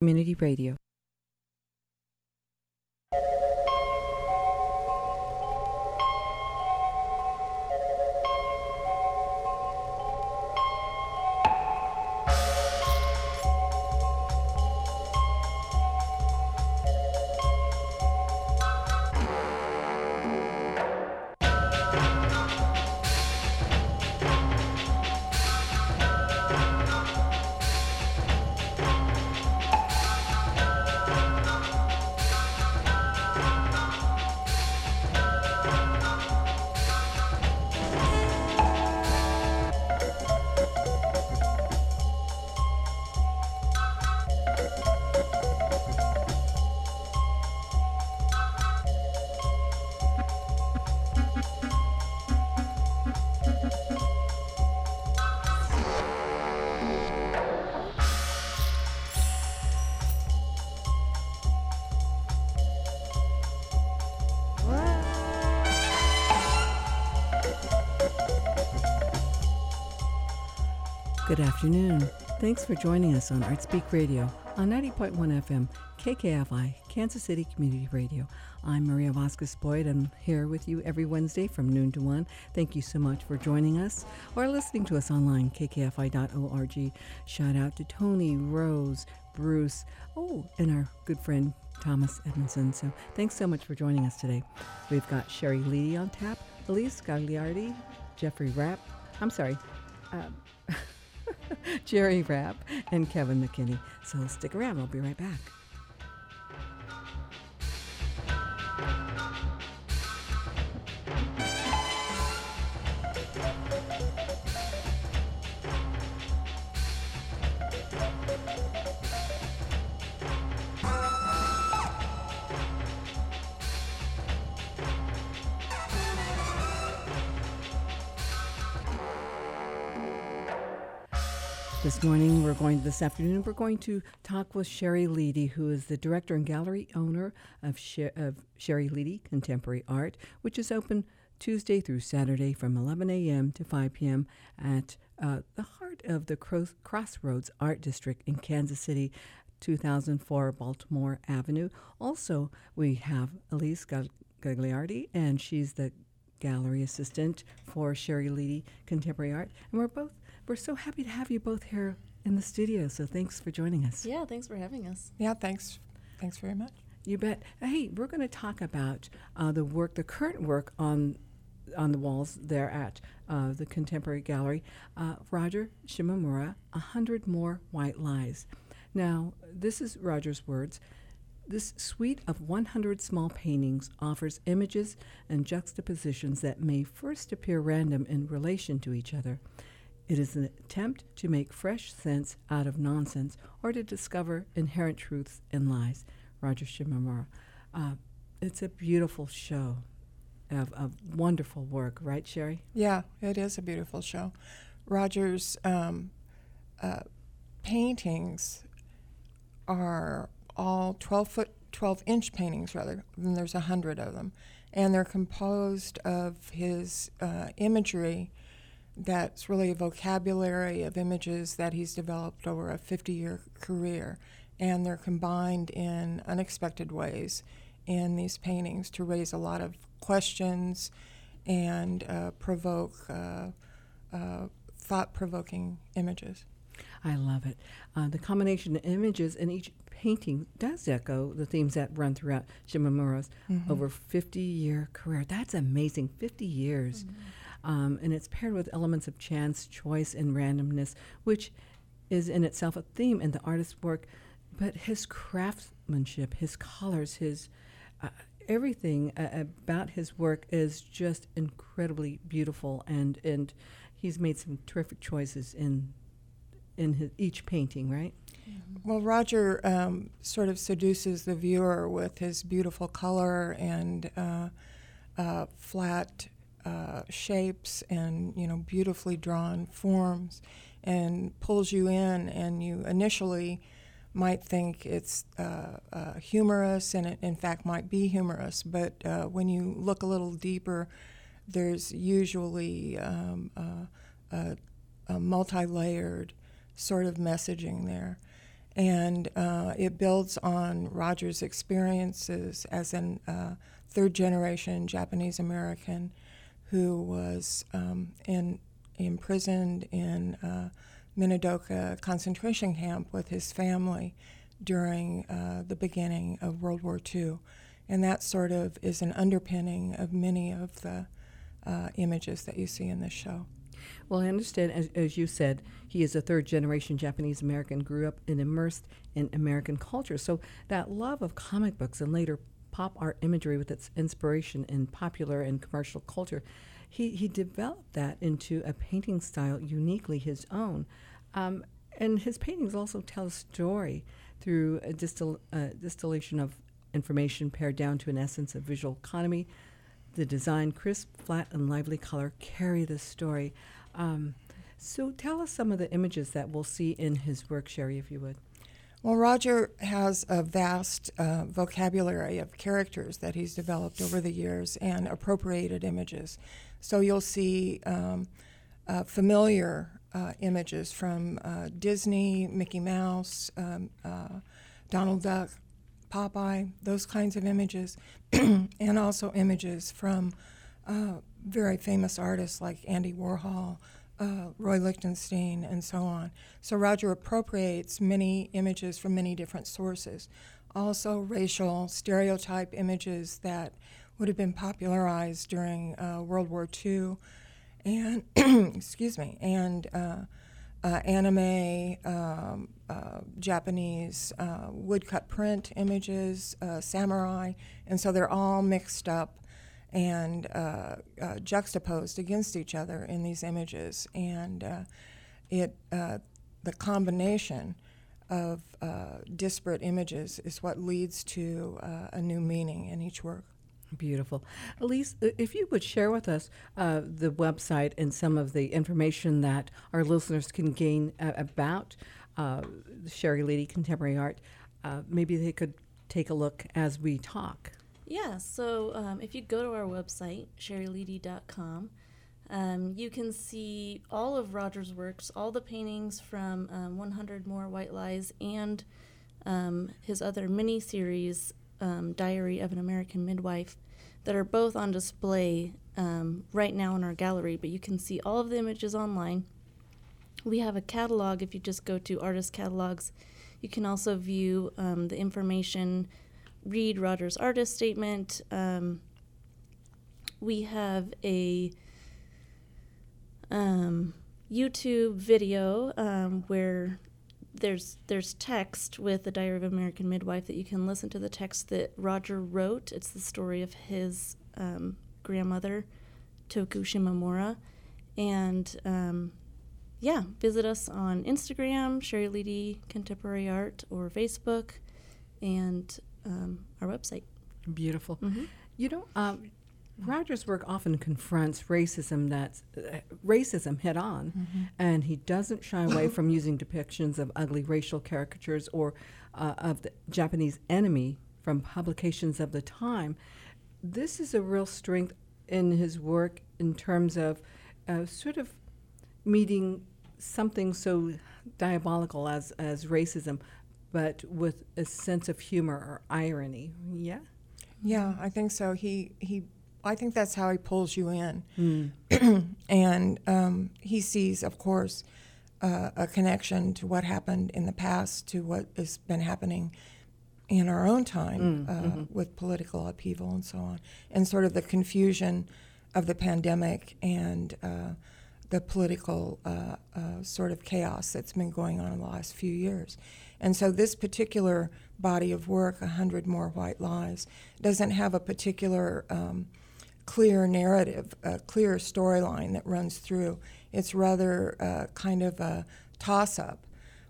Community Radio. Good afternoon. Thanks for joining us on Artspeak Radio on 90.1 FM, KKFI, Kansas City Community Radio. I'm Maria Vasquez-Boyd. I'm here with you every Wednesday from noon to 1. Thank you so much for joining us or listening to us online, kkfi.org. Shout out to Tony, Rose, Bruce, and our good friend Thomas Edmondson. So thanks so much for joining us today. We've got Sherry Leedy on tap, Elise Gagliardi, Jerry Rapp and Kevin McKinney. So stick around. I'll be right back. This afternoon, we're going to talk with Sherry Leedy, who is the director and gallery owner of Sherry Leedy Contemporary Art, which is open Tuesday through Saturday from 11 a.m. to 5 p.m. at the heart of the Crossroads Art District in Kansas City, 2004 Baltimore Avenue. Also, we have Elise Gagliardi, and she's the gallery assistant for Sherry Leedy Contemporary Art. And we're so happy to have you both here in the studio, so thanks for joining us. Yeah, thanks for having us. Yeah, thanks very much. You bet. Hey, we're going to talk about the current work on the walls there at the Contemporary Gallery, Roger Shimomura, 100 More White Lies. Now, this is Roger's words. This suite of 100 small paintings offers images and juxtapositions that may first appear random in relation to each other. It is an attempt to make fresh sense out of nonsense or to discover inherent truths in lies. Roger Shimomura. It's a beautiful show of wonderful work, right, Sherry? Yeah, it is a beautiful show. Roger's paintings are all 12-inch paintings, rather, and there's 100 of them. And they're composed of his imagery. That's really a vocabulary of images that he's developed over a 50-year career, and they're combined in unexpected ways in these paintings to raise a lot of questions and provoke thought-provoking images. I love it. The combination of images in each painting does echo the themes that run throughout Shimomura's over 50-year career. That's amazing, 50 years. Mm-hmm. And it's paired with elements of chance, choice, and randomness, which is in itself a theme in the artist's work. But his craftsmanship, his colors, his everything about his work is just incredibly beautiful, and he's made some terrific choices in each painting, right? Well, Roger sort of seduces the viewer with his beautiful color and flat shapes and, beautifully drawn forms, and pulls you in, and you initially might think it's humorous, and it in fact might be humorous, but when you look a little deeper, there's usually a multi-layered sort of messaging there. and it builds on Roger's experiences as a third-generation Japanese-American who was imprisoned in Minidoka concentration camp with his family during the beginning of World War II. And that sort of is an underpinning of many of the images that you see in this show. Well, I understand, as you said, he is a third-generation Japanese-American, grew up and immersed in American culture. So that love of comic books and later pop art imagery with its inspiration in popular and commercial culture, he developed that into a painting style uniquely his own. And his paintings also tell a story through a distillation of information pared down to an essence of visual economy. The design, crisp, flat, and lively color carry the story. So tell us some of the images that we'll see in his work, Sherry, if you would. Well, Roger has a vast vocabulary of characters that he's developed over the years and appropriated images. So you'll see familiar images from Disney, Mickey Mouse, Donald Duck, Popeye, those kinds of images, and also images from very famous artists like Andy Warhol, Roy Lichtenstein, and so on. So Roger appropriates many images from many different sources. Also racial stereotype images that would have been popularized during World War II, and anime, Japanese woodcut print images, samurai, and so they're all mixed up and juxtaposed against each other in these images. And the combination of disparate images is what leads to a new meaning in each work. Beautiful. Elise, if you would share with us the website and some of the information that our listeners can gain about Sherry Leedy Contemporary Art, maybe they could take a look as we talk. Yeah, so if you go to our website, sherryleedy.com, you can see all of Roger's works, all the paintings from 100 More White Lies and his other mini-series, Diary of an American Midwife, that are both on display right now in our gallery, but you can see all of the images online. We have a catalog. If you just go to artist catalogs, you can also view the information, read Roger's artist statement. We have a YouTube video where there's text with the Diary of an American Midwife that you can listen to the text that Roger wrote. It's the story of his grandmother, Toku Shimomura. And visit us on Instagram, Sherry Leedy Contemporary Art, or Facebook, and our website. Beautiful. Mm-hmm. You know, Roger's work often confronts racism that's head on, mm-hmm. and he doesn't shy away from using depictions of ugly racial caricatures or of the Japanese enemy from publications of the time. This is a real strength in his work in terms of sort of meeting something so diabolical as racism, but with a sense of humor or irony. Yeah? Yeah, I think so. I think that's how he pulls you in. Mm. And he sees, of course, a connection to what happened in the past to what has been happening in our own time mm-hmm. with political upheaval and so on, and sort of the confusion of the pandemic and the political sort of chaos that's been going on in the last few years. And so this particular body of work, 100 More White Lies, doesn't have a particular clear narrative, a clear storyline that runs through. It's rather kind of a toss-up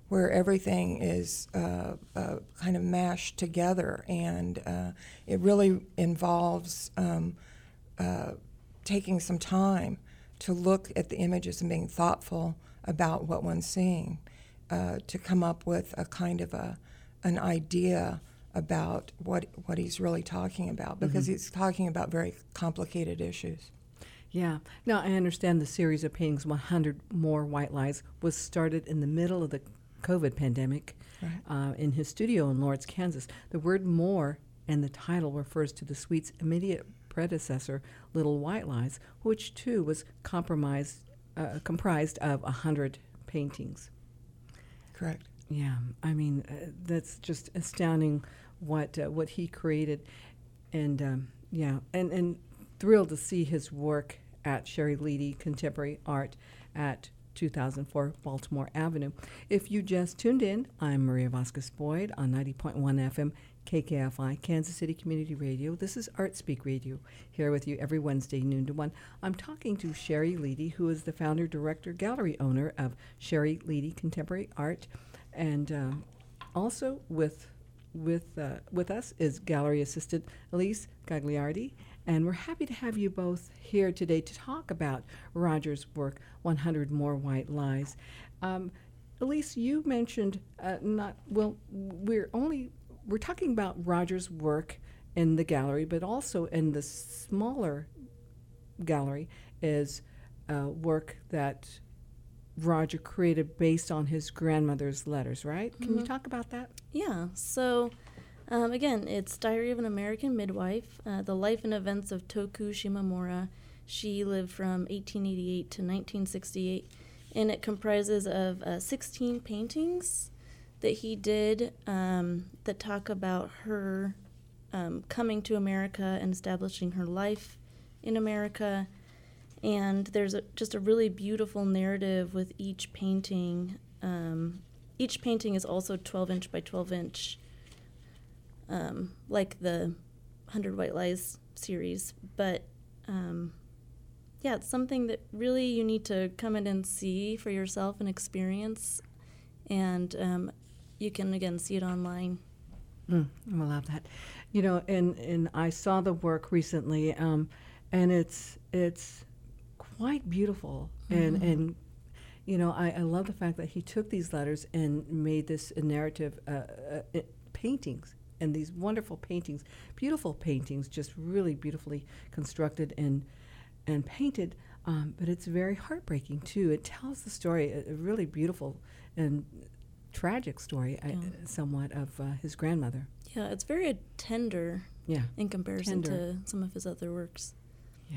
where everything is kind of mashed together, and it really involves taking some time to look at the images and being thoughtful about what one's seeing to come up with a kind of an idea about what he's really talking about, because mm-hmm. he's talking about very complicated issues. Yeah. Now, I understand the series of paintings, 100 More White Lies, was started in the middle of the COVID pandemic right. In his studio in Lawrence, Kansas. The word more and the title refers to the suite's immediate predecessor, Little White Lies, which too was comprised of 100 paintings. Correct. Yeah, I mean, that's just astounding what he created, and and thrilled to see his work at Sherry Leedy Contemporary Art at 2004 Baltimore Avenue. If you just tuned in, I'm Maria Vasquez-Boyd on 90.1 FM KKFI, Kansas City Community Radio. This is Artspeak Radio, here with you every Wednesday, noon to 1. I'm talking to Sherry Leedy, who is the founder, director, gallery owner of Sherry Leedy Contemporary Art. And also with us is gallery assistant Elise Gagliardi. And we're happy to have you both here today to talk about Roger's work, 100 More White Lies. Elise, you mentioned we're talking about Roger's work in the gallery, but also in the smaller gallery is work that Roger created based on his grandmother's letters, right? Mm-hmm. Can you talk about that? Yeah. So, again, it's Diary of an American Midwife, the life and events of Toku Shimomura. She lived from 1888 to 1968, and it comprises of 16 paintings that he did that talk about her coming to America and establishing her life in America. And there's just a really beautiful narrative with each painting. Each painting is also 12-inch by 12-inch, like the 100 White Lies series. But, it's something that really you need to come in and see for yourself and experience. And you can, again, see it online. I love that. You know, and I saw the work recently, and it's quite beautiful, and you know, I love the fact that he took these letters and made this narrative paintings, and these wonderful paintings, beautiful paintings, just really beautifully constructed and painted, but it's very heartbreaking too. It tells the story, a really beautiful and tragic story, somewhat, of his grandmother. Yeah, it's very tender in comparison to some of his other works. Yeah.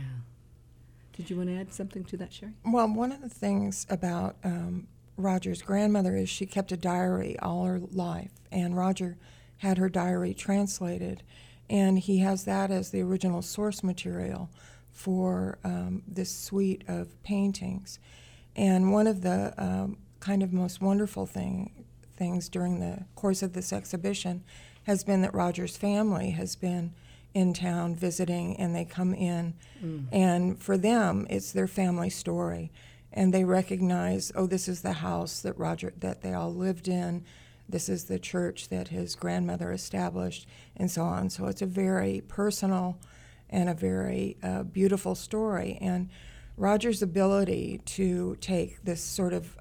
Did you want to add something to that, Sherry? Well, one of the things about Roger's grandmother is she kept a diary all her life, and Roger had her diary translated, and he has that as the original source material for this suite of paintings. And one of the kind of most wonderful things during the course of this exhibition has been that Roger's family has been in town visiting, and they come in, and for them it's their family story, and they recognize, this is the house that they all lived in, this is the church that his grandmother established, and so on. So it's a very personal and a very beautiful story, and Roger's ability to take this sort of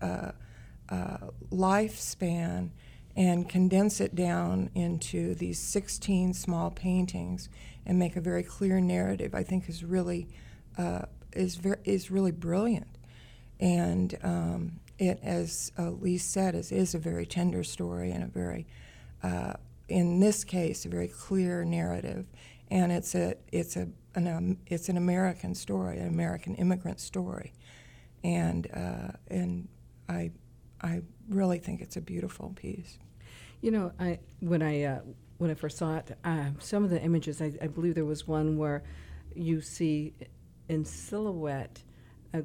lifespan and condense it down into these 16 small paintings and make a very clear narrative, I think, is really really brilliant. And it, as Lee said, is a very tender story and a very, in this case, a very clear narrative. And it's an American story, an American immigrant story, and I really think it's a beautiful piece. You know, when I first saw it, some of the images, I believe there was one where you see in silhouette a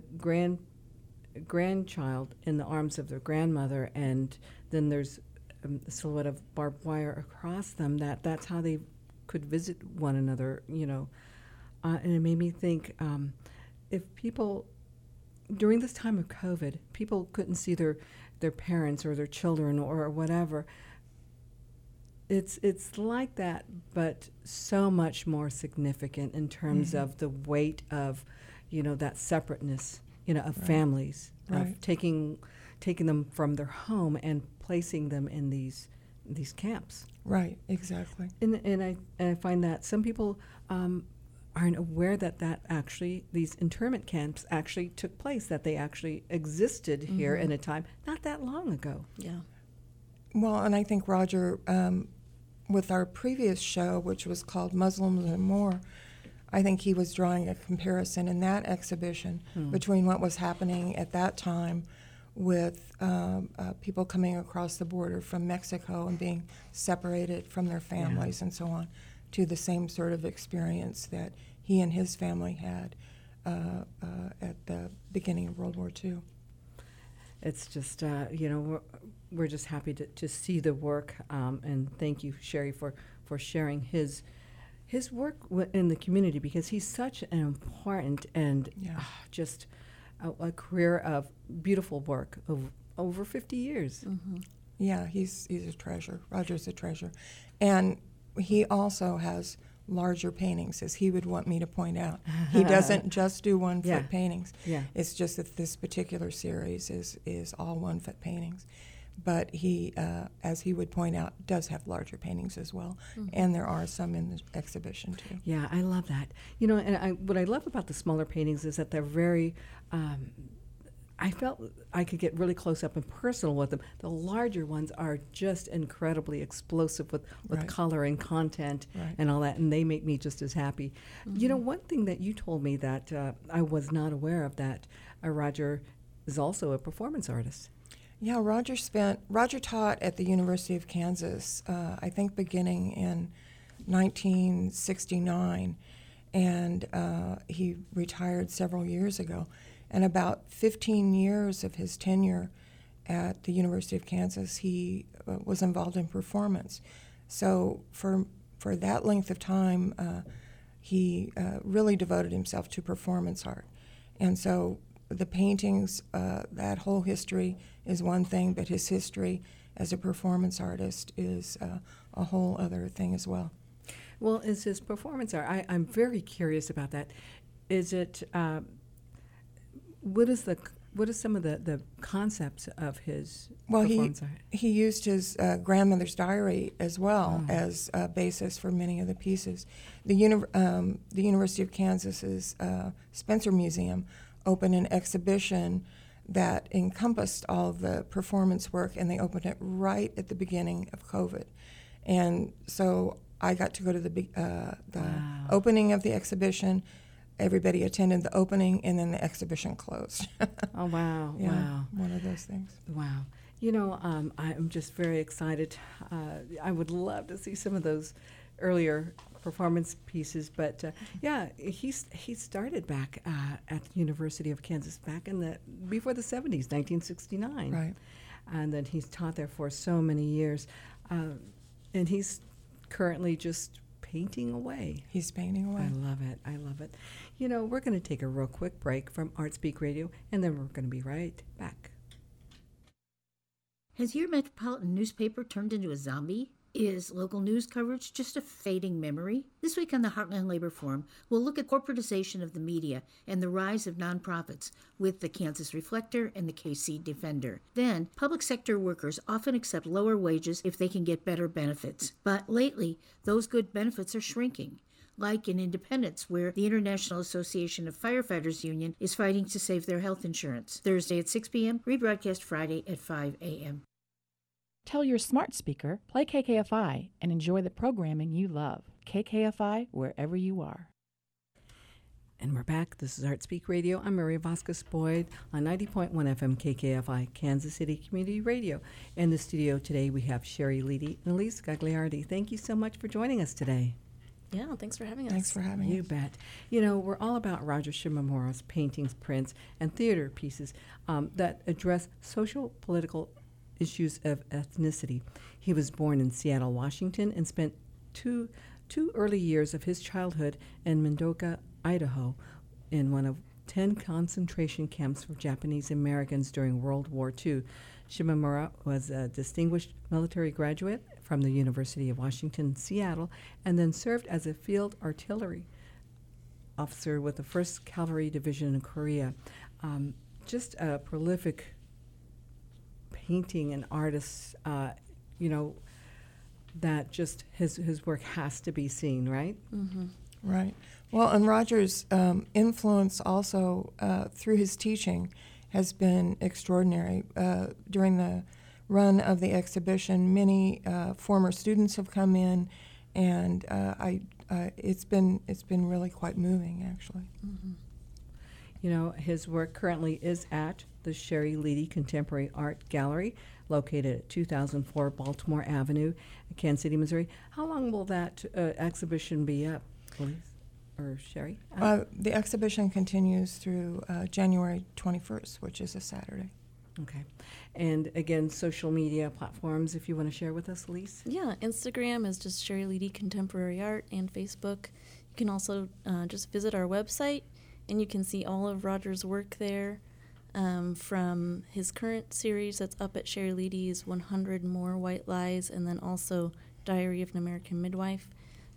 grandchild in the arms of their grandmother, and then there's a silhouette of barbed wire across them. That's how they could visit one another, you know. And it made me think, if people, during this time of COVID, people couldn't see their parents or their children or whatever. It's like that, but so much more significant in terms of the weight of, you know, that separateness, you know, of families, of taking them from their home and placing them in these camps. Right, exactly. And I find that some people aren't aware that actually, these internment camps actually took place, that they actually existed here in a time not that long ago. Yeah. Well, and I think, Roger, with our previous show, which was called Muslims and More, I think he was drawing a comparison in that exhibition between what was happening at that time with people coming across the border from Mexico and being separated from their families and so on, to the same sort of experience that he and his family had at the beginning of World War II. It's just, you know, we're just happy to see the work, and thank you, Sherry, for sharing his work in the community, because he's such an important and just a career of beautiful work of over 50 years. Mm-hmm. Yeah, he's a treasure. Roger's a treasure. And he also has larger paintings, as he would want me to point out. He doesn't just do one-foot paintings. Yeah. It's just that this particular series is all one-foot paintings. But he, as he would point out, does have larger paintings as well, and there are some in the exhibition too. Yeah, I love that. You know, and what I love about the smaller paintings is that they're very, I felt I could get really close up and personal with them. The larger ones are just incredibly explosive with color and content and all that, and they make me just as happy. Mm-hmm. You know, one thing that you told me that I was not aware of, that Roger is also a performance artist. Yeah, Roger taught at the University of Kansas, I think beginning in 1969, and he retired several years ago. And about 15 years of his tenure at the University of Kansas, he was involved in performance. So for that length of time, he really devoted himself to performance art. And so the paintings, that whole history is one thing, but his history as a performance artist is a whole other thing as well. Well, is his performance art, I'm very curious about that. Is it, what is some of the concepts of his performance art? He used his grandmother's diary as well as a basis for many of the pieces. The University of Kansas's Spencer Museum opened an exhibition that encompassed all the performance work, and they opened it right at the beginning of COVID. And so I got to go to the opening of the exhibition. Everybody attended the opening, and then the exhibition closed. Oh, wow, yeah, wow. One of those things. Wow. You know, I'm just very excited. I would love to see some of those earlier performance pieces, but yeah, he started back at the University of Kansas back in before the 70s, 1969, right? And then he's taught there for so many years, and he's currently just painting away. He's painting away. I love it. I love it. You know, we're going to take a real quick break from Artspeak Radio, and then we're going to be right back. Has your metropolitan newspaper turned into a zombie? Is local news coverage just a fading memory? This week on the Heartland Labor Forum, we'll look at corporatization of the media and the rise of nonprofits with the Kansas Reflector and the KC Defender. Then, public sector workers often accept lower wages if they can get better benefits. But lately, those good benefits are shrinking, like in Independence, where the International Association of Firefighters Union is fighting to save their health insurance. Thursday at 6 p.m., rebroadcast Friday at 5 a.m. Tell your smart speaker, play KKFI, and enjoy the programming you love. KKFI, wherever you are. And we're back. This is Artspeak Radio. I'm Maria Vasquez-Boyd on 90.1 FM KKFI, Kansas City Community Radio. In the studio today, we have Sherry Leedy and Elise Gagliardi. Thank you so much for joining us today. Yeah, thanks for having us. Thanks for having us. You bet. You know, we're all about Roger Shimomura's paintings, prints, and theater pieces that address social, political issues of ethnicity. He was born in Seattle, Washington, and spent two early years of his childhood in Minidoka, Idaho, in one of 10 concentration camps for Japanese Americans during World War II. Shimomura was a distinguished military graduate from the University of Washington, Seattle, and then served as a field artillery officer with the 1st Cavalry Division in Korea. Just a prolific painting and artists, you know, that just his work has to be seen, right? Mm-hmm. Right. Well, and Roger's influence also through his teaching has been extraordinary. During the run of the exhibition, many former students have come in, and it's been really quite moving, actually. Mm-hmm. You know, his work currently is at the Sherry Leedy Contemporary Art Gallery, located at 2004 Baltimore Avenue, Kansas City, Missouri. How long will that exhibition be up, please? Or Sherry? The exhibition continues through January 21st, which is a Saturday. Okay. And again, social media platforms, if you want to share with us, Elise? Yeah, Instagram is just Sherry Leedy Contemporary Art, and Facebook. You can also just visit our website, and you can see all of Roger's work there, from his current series that's up at Sherry Leedy's 100 More White Lies, and then also Diary of an American Midwife.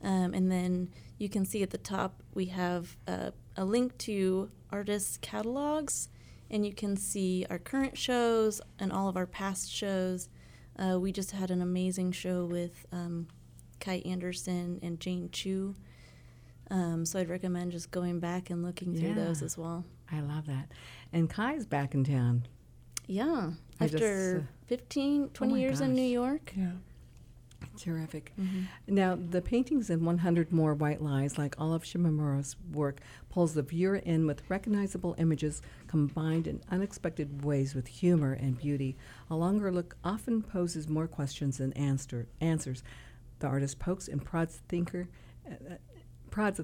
And then you can see at the top we have a link to artists' catalogs, and you can see our current shows and all of our past shows. We just had an amazing show with Kai Anderson and Jane Chu, so I'd recommend just going back and looking through those as well. I love that. And Kai's back in town. Yeah, after 20 years in New York. Yeah. Terrific. Mm-hmm. Now, the paintings in 100 More White Lies, like all of Shimomura's work, pulls the viewer in with recognizable images combined in unexpected ways with humor and beauty. A longer look often poses more questions than answers. The artist pokes and prods the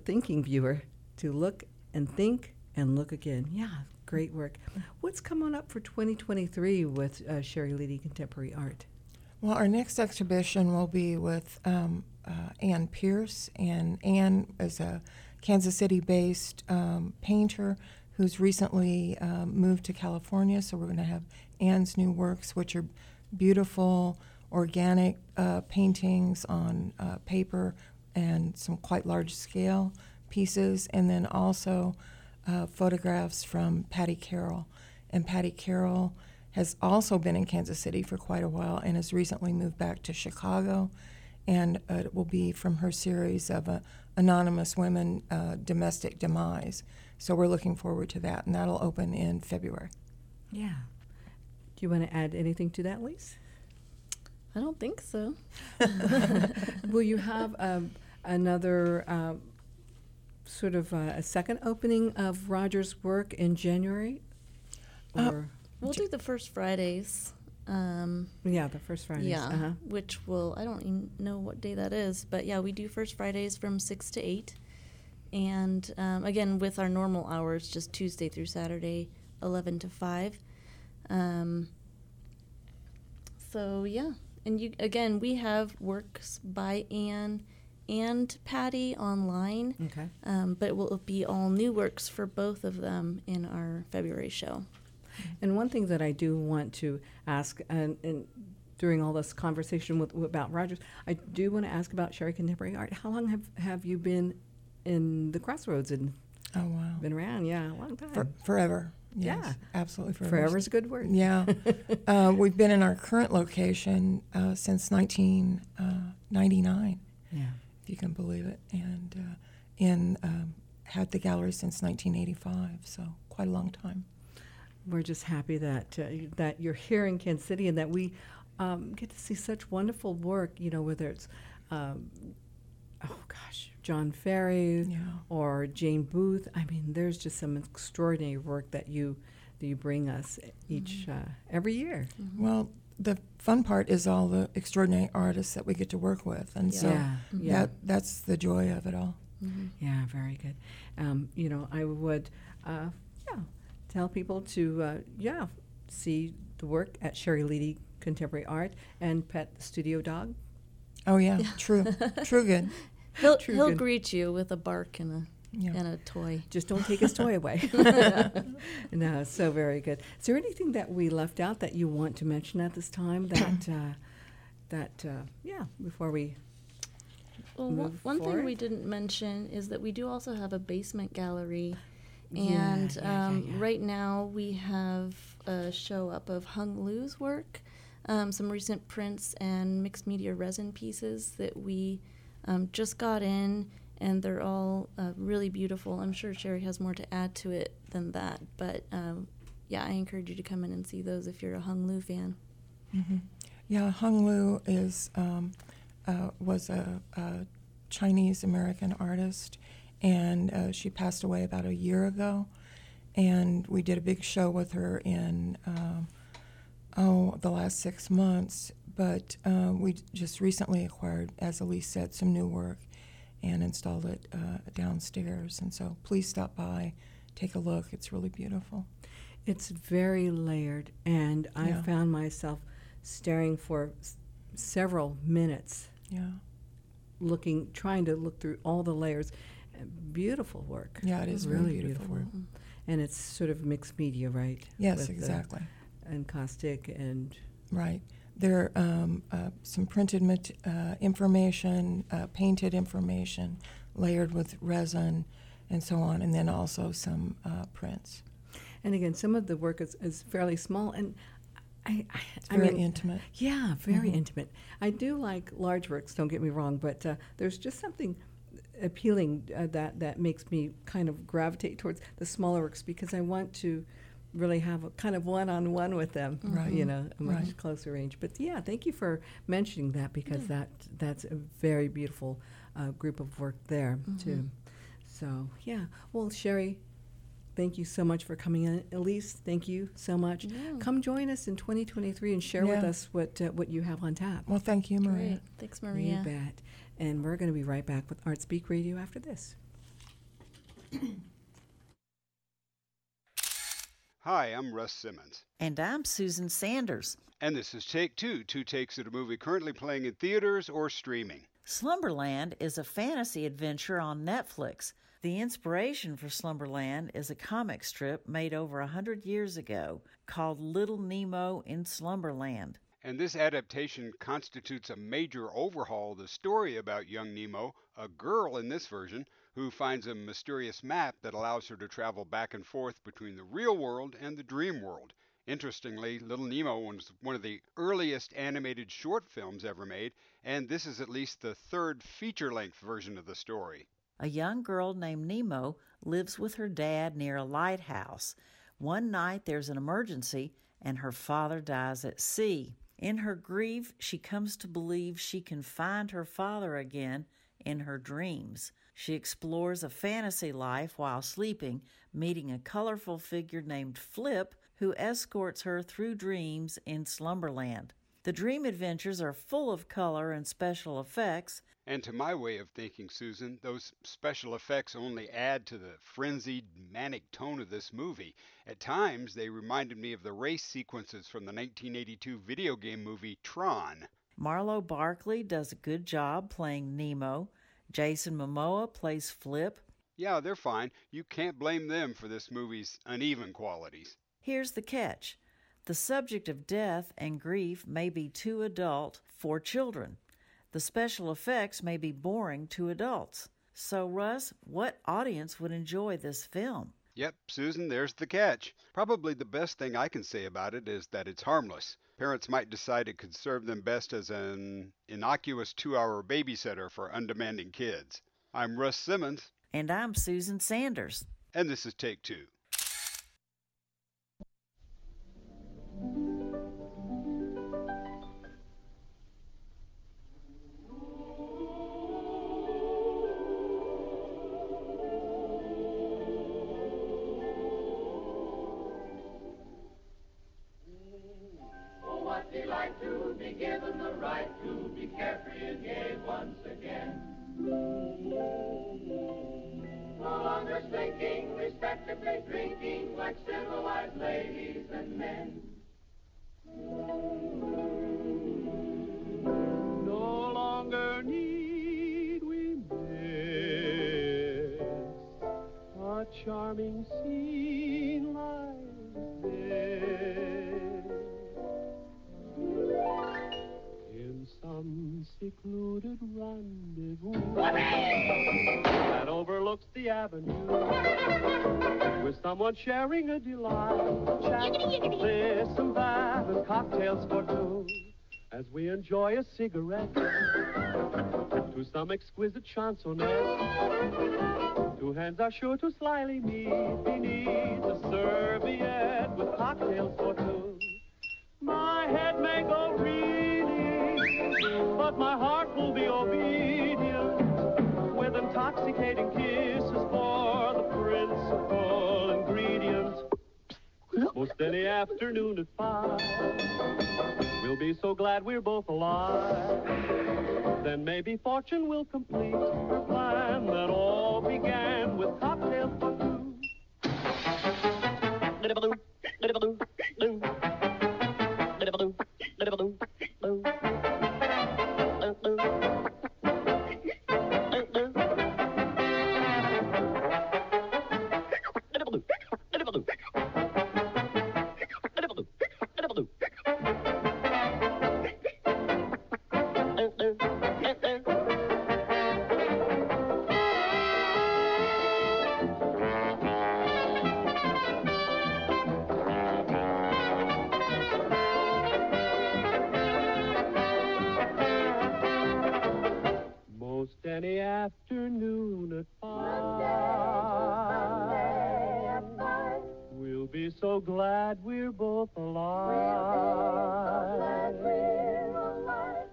thinking viewer to look and think and look again. Yeah, great work. What's coming up for 2023 with Sherry Leedy Contemporary Art? Well, our next exhibition will be with Ann Pierce, and Ann is a Kansas City-based painter who's recently moved to California, so we're going to have Ann's new works, which are beautiful, organic paintings on paper and some quite large-scale pieces, and then also photographs from Patty Carroll. And Patty Carroll has also been in Kansas City for quite a while and has recently moved back to Chicago. And it will be from her series of anonymous women, domestic demise. So we're looking forward to that, and that'll open in February. Yeah. Do you want to add anything to that, Lise? I don't think so. Will you have another sort of a second opening of Roger's work in January? Or? We'll do the first Fridays. The first Fridays. Yeah, uh-huh. Which will, I don't even know what day that is, but yeah, we do first Fridays from 6 to 8. And again, with our normal hours, just Tuesday through Saturday, 11 to 5. So yeah, and you again, we have works by Ann and Patty online. Okay. But it will be all new works for both of them in our February show. And one thing that I do want to ask, and during all this conversation about Rogers, I do want to ask about Sherry Contemporary Art. How long have you been in the Crossroads? And oh, wow. Been around, yeah, a long time. Forever. Yes, yeah. Absolutely forever. Forever's a good word. Yeah. We've been in our current location since 1999, yeah, if you can believe it, and had the gallery since 1985, so quite a long time. We're just happy that you're here in Kansas City and that we get to see such wonderful work, you know, whether it's, John Ferry or Jane Booth. I mean, there's just some extraordinary work that you bring us each every year. Mm-hmm. Well, the fun part is all the extraordinary artists that we get to work with, and that's the joy of it all. Mm-hmm. Yeah, very good. You know, I would... tell people to see the work at Sherry Leedy Contemporary Art and pet the studio dog. Oh yeah, true, true good. He'll greet you with a bark and a toy. Just don't take his toy away. No, so very good. Is there anything that we left out that you want to mention at this time? Before we. Well, one thing we didn't mention is that we do also have a basement gallery. And right now we have a show up of Hung Liu's work, some recent prints and mixed media resin pieces that we just got in, and they're all really beautiful. I'm sure Sherry has more to add to it than that, but I encourage you to come in and see those if you're a Hung Liu fan. Mm-hmm. Yeah, Hung Liu is was a Chinese American artist, and she passed away about a year ago. And we did a big show with her in the last 6 months. But we just recently acquired, as Elise said, some new work and installed it downstairs. And so please stop by, take a look. It's really beautiful. It's very layered, and I found myself staring for several minutes, trying to look through all the layers. Beautiful work. Yeah, it is really beautiful work. Mm-hmm. And it's sort of mixed media, right? Yes, exactly. And caustic and... Right. There are some printed information, painted information, layered with resin and so on, and then also some prints. And again, some of the work is fairly small, and I mean, intimate. Yeah, very intimate. I do like large works, don't get me wrong, but there's just something appealing that makes me kind of gravitate towards the smaller works, because I want to really have a kind of one-on-one with them, you know, a much closer range. But yeah, thank you for mentioning that, because that's a very beautiful group of work there too. So yeah, well, Sherry, thank you so much for coming in. Elise, thank you so much. Yeah. Come join us in 2023 and share with us what you have on tap. Well, thank you, Maria. Great. Thanks, Maria. You bet. And we're going to be right back with Artspeak Radio after this. Hi, I'm Russ Simmons. And I'm Susan Sanders. And this is Take Two, two takes at a movie currently playing in theaters or streaming. Slumberland is a fantasy adventure on Netflix. The inspiration for Slumberland is a comic strip made over 100 years ago called Little Nemo in Slumberland. And this adaptation constitutes a major overhaul of the story about young Nemo, a girl in this version, who finds a mysterious map that allows her to travel back and forth between the real world and the dream world. Interestingly, Little Nemo was one of the earliest animated short films ever made, and this is at least the third feature-length version of the story. A young girl named Nemo lives with her dad near a lighthouse. One night there's an emergency, and her father dies at sea. In her grief, she comes to believe she can find her father again in her dreams. She explores a fantasy life while sleeping, meeting a colorful figure named Flip, who escorts her through dreams in Slumberland. The dream adventures are full of color and special effects. And to my way of thinking, Susan, those special effects only add to the frenzied, manic tone of this movie. At times, they reminded me of the race sequences from the 1982 video game movie Tron. Marlo Barkley does a good job playing Nemo. Jason Momoa plays Flip. Yeah, they're fine. You can't blame them for this movie's uneven qualities. Here's the catch. The subject of death and grief may be too adult for children. The special effects may be boring to adults. So, Russ, what audience would enjoy this film? Yep, Susan, there's the catch. Probably the best thing I can say about it is that it's harmless. Parents might decide it could serve them best as an innocuous 2-hour babysitter for undemanding kids. I'm Russ Simmons. And I'm Susan Sanders. And this is Take Two. Sharing a delight, chat, bliss and bath, and cocktails for two, as we enjoy a cigarette, to some exquisite chansonette. Two hands are sure to slyly meet beneath a serviette with cocktails for two. My head may go read. but my heart will be obedient with intoxicating kisses for the principal ingredient. Most any afternoon at 5, we'll be so glad we're both alive. Then maybe fortune will complete her plan that all began with cocktail for any afternoon at 5. We'll be so glad we're both alive.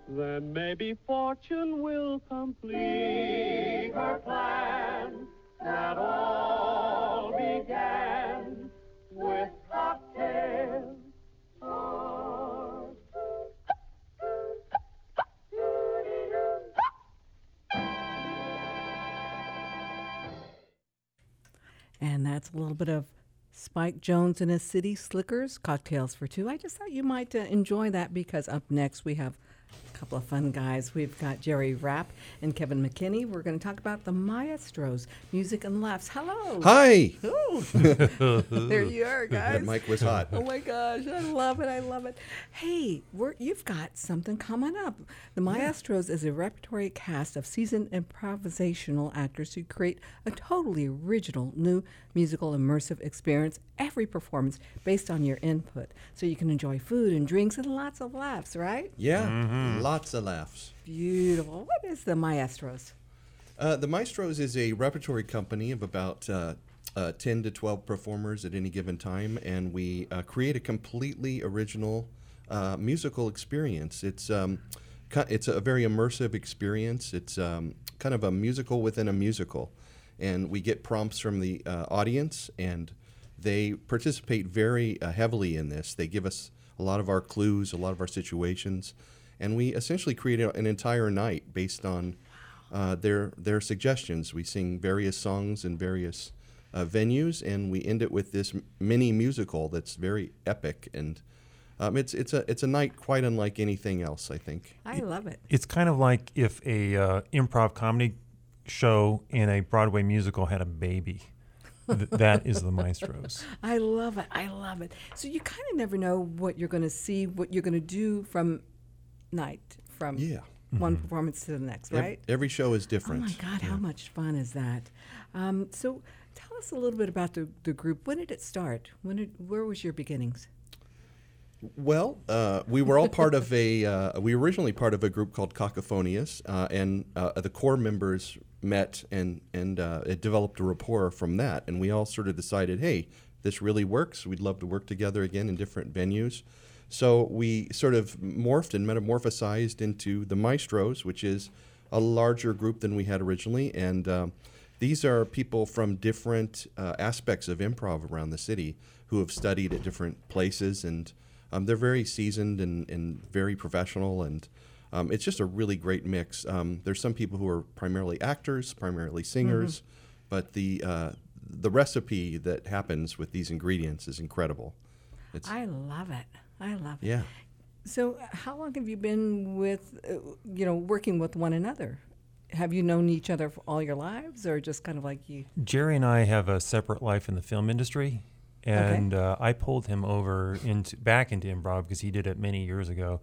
Then maybe fortune will complete her plan that all began with cocktails. And that's a little bit of Spike Jones and his City Slickers, Cocktails for Two. I just thought you might enjoy that because up next we have a couple of fun guys. We've got Jerry Rapp and Kevin McKinney. We're going to talk about the Maestros, Music and Laughs. Hello. Hi. There you are, guys. That mic was hot. Oh, my gosh. I love it. I love it. Hey, you've got something coming up. The Maestros is a repertory cast of seasoned improvisational actors who create a totally original, new musical immersive experience every performance based on your input. So you can enjoy food and drinks and lots of laughs, right? Yeah. Mm-hmm. Lots of laughs. Beautiful. What is the Maestros? The Maestros is a repertory company of about 10 to 12 performers at any given time, and we create a completely original musical experience. It's a very immersive experience. It's kind of a musical within a musical, and we get prompts from the audience, and they participate very heavily in this. They give us a lot of our clues, a lot of our situations. And we essentially create an entire night based on their suggestions. We sing various songs in various venues, and we end it with this mini musical that's very epic. And it's a night quite unlike anything else, I think. I love it. It's kind of like if a improv comedy show and a Broadway musical had a baby. That is the Maestros. I love it. I love it. So you kind of never know what you're going to see, what you're going to do from one performance to the next, right? Every show is different. Oh my God, how much fun is that? So tell us a little bit about the group. When did it start? Where was your beginnings? Well, we were all part of we were originally part of a group called Cacophonius, and the core members met and it developed a rapport from that, and we all sort of decided, hey, this really works. We'd love to work together again in different venues. So we sort of morphed and metamorphosized into the Maestros, which is a larger group than we had originally. And these are people from different aspects of improv around the city who have studied at different places. And they're very seasoned and very professional. And it's just a really great mix. There's some people who are primarily actors, primarily singers. Mm-hmm. But the recipe that happens with these ingredients is incredible. I love it. I love it. Yeah. So how long have you been working with one another? Have you known each other for all your lives, or just kind of like you? Jerry and I have a separate life in the film industry, and I pulled him over back into improv because he did it many years ago.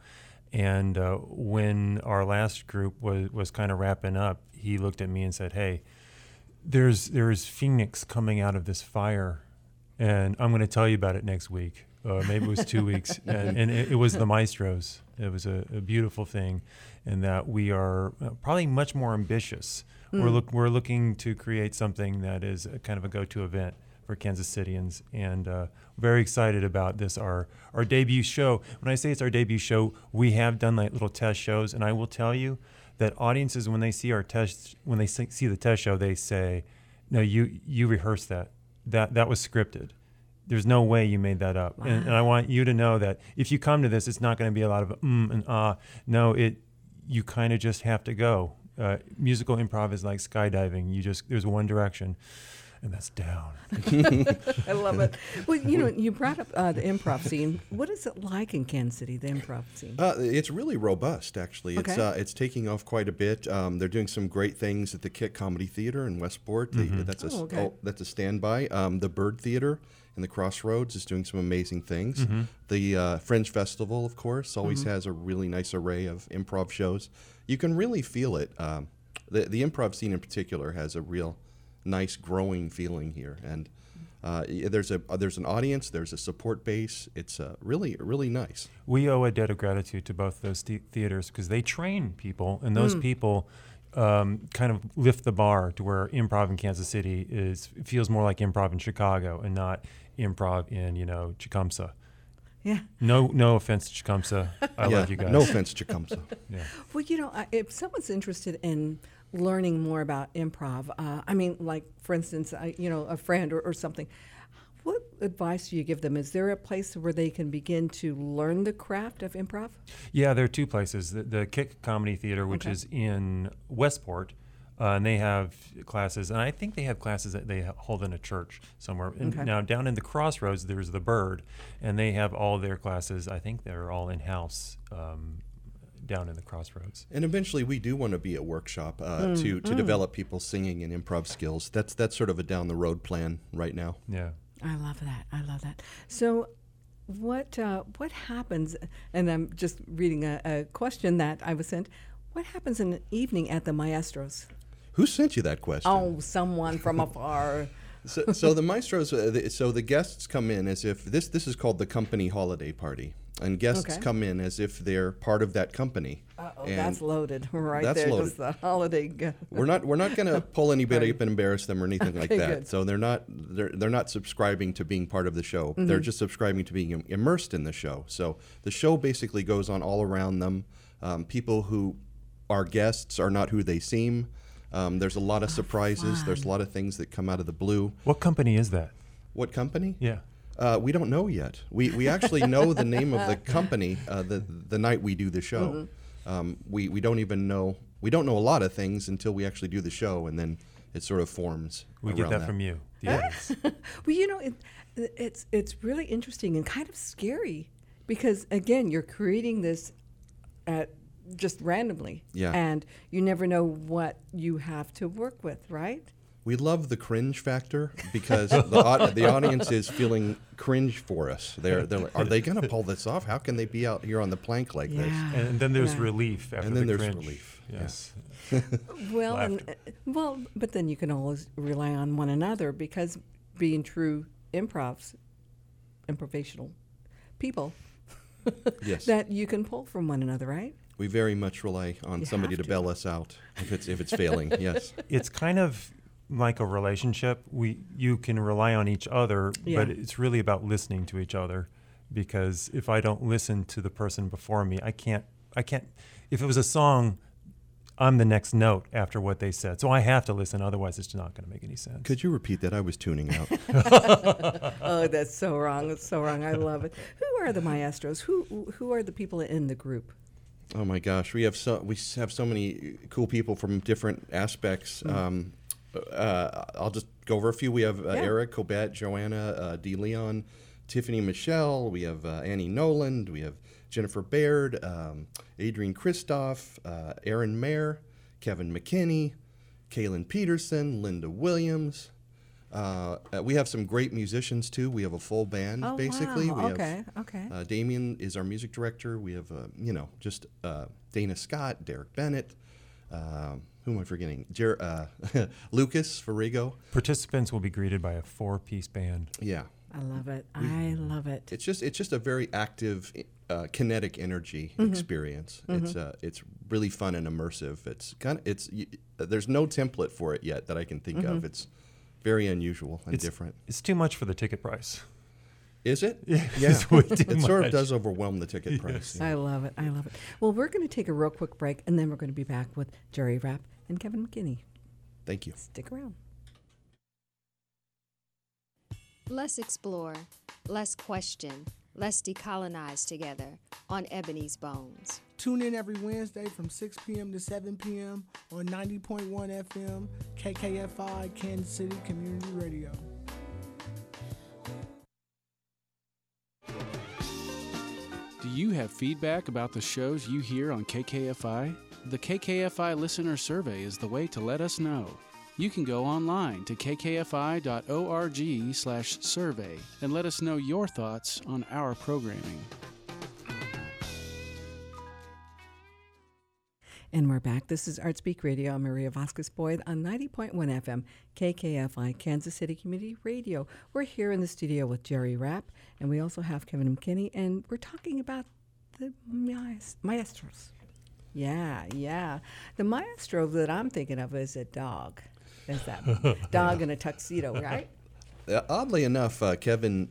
And when our last group was kind of wrapping up, he looked at me and said, hey, there's Phoenix coming out of this fire, and I'm going to tell you about it next week. Maybe it was 2 weeks, and it was the Maestros. It was a beautiful thing, in that we are probably much more ambitious. We're looking to create something that is a kind of a go-to event for Kansas Cityans, and very excited about this, our debut show. When I say it's our debut show, we have done like little test shows, and I will tell you that audiences, when they see our test, when they see the test show, they say, "No, you rehearsed that. That was scripted. There's no way you made that up." Wow. And I want you to know that if you come to this, it's not going to be a lot of and ah. No, you kind of just have to go. Musical improv is like skydiving. There's one direction, and that's down. I love it. Well, you brought up the improv scene. What is it like in Kansas City, the improv scene? It's really robust, actually. Okay. It's taking off quite a bit. They're doing some great things at the Kitt Comedy Theater in Westport. Mm-hmm. That's a standby. The Bird Theater and the Crossroads is doing some amazing things. Mm-hmm. The Fringe Festival, of course, always has a really nice array of improv shows. You can really feel it. The improv scene in particular has a real nice growing feeling here, and there's an audience, there's a support base. It's really, really nice. We owe a debt of gratitude to both those theaters because they train people, and those people kind of lift the bar to where improv in Kansas City feels more like improv in Chicago and not improv in Tecumseh. Yeah. No offense to Tecumseh. I love you guys. No offense to Tecumseh. Yeah. Well, if someone's interested in learning more about improv, for instance, a friend or something, what advice do you give them? Is there a place where they can begin to learn the craft of improv? Yeah, there are two places. The Kitt Comedy Theater, which is in Westport, and they have classes, and I think they have classes that they hold in a church somewhere. And now down in the Crossroads, there's the Bird, and they have all their classes. I think they're all in-house down in the Crossroads. And eventually we do want to be a workshop to develop people's singing and improv skills. That's sort of a down the road plan right now. Yeah. I love that. So what happens, and I'm just reading a question that I was sent, what happens in an evening at the Maestros? Who sent you that question? Oh, someone from afar. So the Maestros, the guests come in as if, this is called the company holiday party. And guests come in as if they're part of that company. Uh-oh, that's loaded right there. That's loaded. Just the holiday. We're not going to pull anybody up and embarrass them or anything like that. Good. So they're not subscribing to being part of the show. Mm-hmm. They're just subscribing to being immersed in the show. So the show basically goes on all around them. People who are guests are not who they seem. There's a lot of surprises. Fun. There's a lot of things that come out of the blue. What company is that? What company? Yeah. We don't know yet. We actually know the name of the company the night we do the show. Mm-hmm. We don't even know. We don't know a lot of things until we actually do the show, and then it sort of forms. We get that from you. Well, it's really interesting and kind of scary because again, you're creating this just randomly, and you never know what you have to work with, right? We love the cringe factor because the audience is feeling cringe for us. They're like, are they going to pull this off? How can they be out here on the plank like this? And then there's relief after the cringe. Yes. Yeah. Well, but then you can always rely on one another because being true improvisational people, that you can pull from one another, right? We very much rely on somebody to bail us out if it's failing. Yes. It's kind of like a relationship, you can rely on each other, but it's really about listening to each other, because if I don't listen to the person before me, I can't. If it was a song, I'm the next note after what they said, so I have to listen, otherwise it's not going to make any sense. Could you repeat that? I was tuning out. Oh, that's so wrong. I love it. Who are the Maestros? Who are the people in the group? Oh my gosh, we have so many cool people from different aspects. I'll just go over a few. We have Eric, Cobette, Joanna, DeLeon, Tiffany Michelle. We have Annie Noland. We have Jennifer Baird, Adrian Kristoff, Aaron Mayer, Kevin McKinney, Kaylin Peterson, Linda Williams. We have some great musicians, too. We have a full band, basically. Wow. We have Damien is our music director. We have, Dana Scott, Derek Bennett. Who am I forgetting? Lucas Ferrigo. Participants will be greeted by a 4-piece band. Yeah. I love it. I love it. It's just a very active, kinetic energy experience. Mm-hmm. It's really fun and immersive. There's no template for it yet that I can think of. It's very unusual and different. It's too much for the ticket price. Is it? Yeah. It's way too much. Sort of does overwhelm the ticket price. Yeah. I love it. I love it. Well, we're going to take a real quick break, and then we're going to be back with Jerry Rapp and Kevin McKinney. Thank you. Stick around. Let's explore, let's question, let's decolonize together on Ebony's Bones. Tune in every Wednesday from 6 p.m. to 7 p.m. on 90.1 FM, KKFI, Kansas City Community Radio. Do you have feedback about the shows you hear on KKFI? The KKFI Listener Survey is the way to let us know. You can go online to kkfi.org/survey and let us know your thoughts on our programming. And we're back. This is Artspeak Radio. I'm Maria Vasquez-Boyd on 90.1 FM, KKFI, Kansas City Community Radio. We're here in the studio with Jerry Rapp, and we also have Kevin McKinney, and we're talking about the Maestros. Yeah. The Maestro that I'm thinking of is a dog. Is that dog in a tuxedo, right? Oddly enough, Kevin,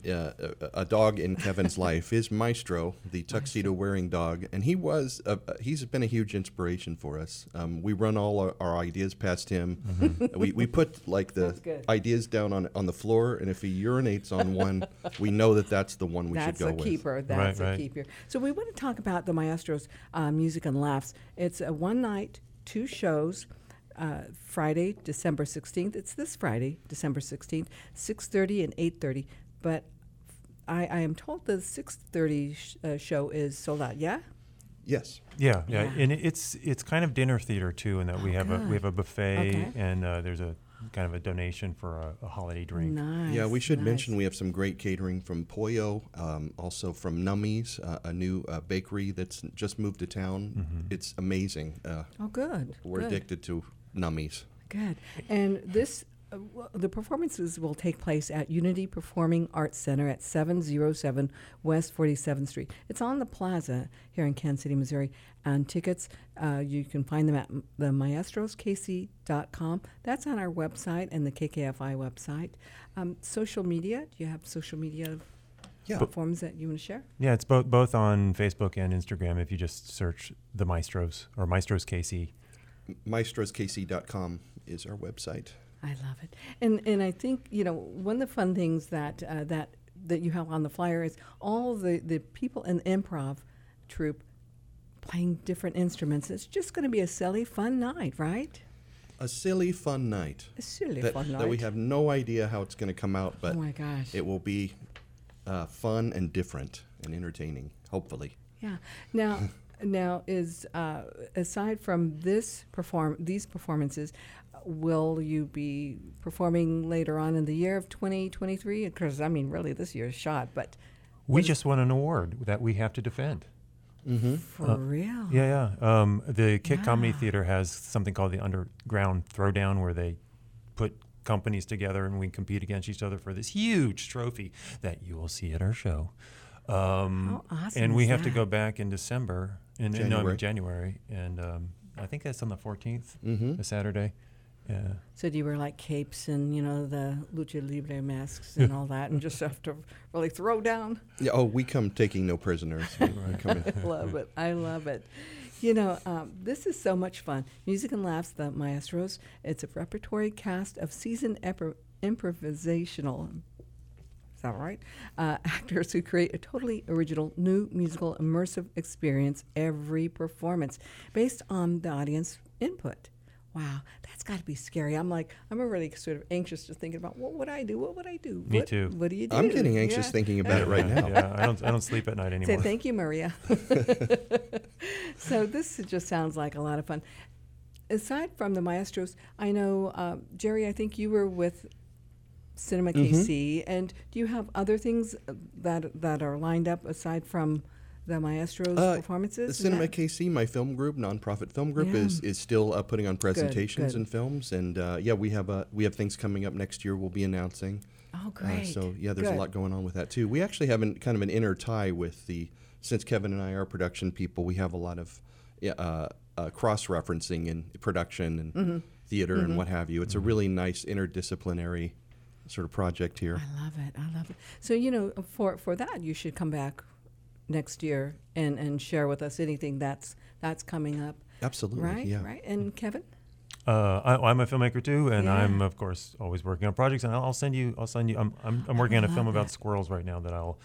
a dog in Kevin's life, is Maestro, the tuxedo-wearing dog, and he's been a huge inspiration for us. We run all our ideas past him. Mm-hmm. We put like the ideas down on the floor, and if he urinates on one, we know that's the one should go with. That's a keeper. So we want to talk about the Maestro's Music and Laughs. It's a one-night, two shows. Friday, December 16th. It's this Friday, December 16th, 6:30 and 8:30. But I am told the 6:30 show is sold out. Yeah. Yes. Yeah. And it's kind of dinner theater too, in that we have a buffet and there's a kind of a donation for a holiday drink. Nice. Yeah, we should mention we have some great catering from Pollo, also from Nummies, a new bakery that's just moved to town. Mm-hmm. It's amazing. Good. We're addicted to Nummies. Good. And this, the performances will take place at Unity Performing Arts Center at 707 West 47th Street. It's on the plaza here in Kansas City, Missouri. And tickets, you can find them at themaestroskc.com. That's on our website and the KKFI website. Social media, do you have social media platforms that you want to share? Yeah, it's both on Facebook and Instagram if you just search The Maestros or Maestros KC. MaestrosKC.com is our website. I love it. And I think, one of the fun things that you have on the flyer is all the people in the improv troupe playing different instruments. It's just going to be a silly, fun night, right? A silly, fun night. That we have no idea how it's going to come out, but it will be fun and different and entertaining, hopefully. Yeah. Now is aside from these performances, will you be performing later on in the year of 2023? Because, really this year's shot, but... We just won an award that we have to defend. Mm-hmm. For real? Yeah. The Kitt Comedy Theater has something called the Underground Throwdown, where they put companies together and we compete against each other for this huge trophy that you will see at our show. How awesome. And we have to go back in December, January, and I think that's on the 14th, a Saturday. Yeah. So do you wear like capes and the lucha libre masks and all that, and just have to really throw down? Yeah. Oh, we come taking no prisoners. I love it. This is so much fun. Music and Laughs, the Maestros. It's a repertory cast of seasoned improvisational. Is that right? Actors who create a totally original, new musical, immersive experience every performance, based on the audience input. Wow, that's got to be scary. I'm already sort of anxious just thinking about what would I do? Me too. What do you do? I'm getting anxious thinking about it right now. Yeah, I don't sleep at night anymore. So thank you, Maria. So this just sounds like a lot of fun. Aside from the Maestros, I know, Jerry, I think you were with Cinema KC, and do you have other things that are lined up aside from the Maestro's performances? Cinema KC, my film group, nonprofit film group, is still putting on presentations and films, and we have things coming up next year we'll be announcing. Oh, great! There's a lot going on with that too. We actually have kind of an inner tie with since Kevin and I are production people, we have a lot of cross referencing in production and theater and what have you. It's a really nice interdisciplinary sort of project here. I love it. I love it. So, you know, for that, you should come back next year and share with us anything that's coming up. Absolutely. Right? Yeah. Right. And Kevin? I'm a filmmaker too, and I'm of course always working on projects. And I'll send you. I'm working on a film about squirrels right now that I'll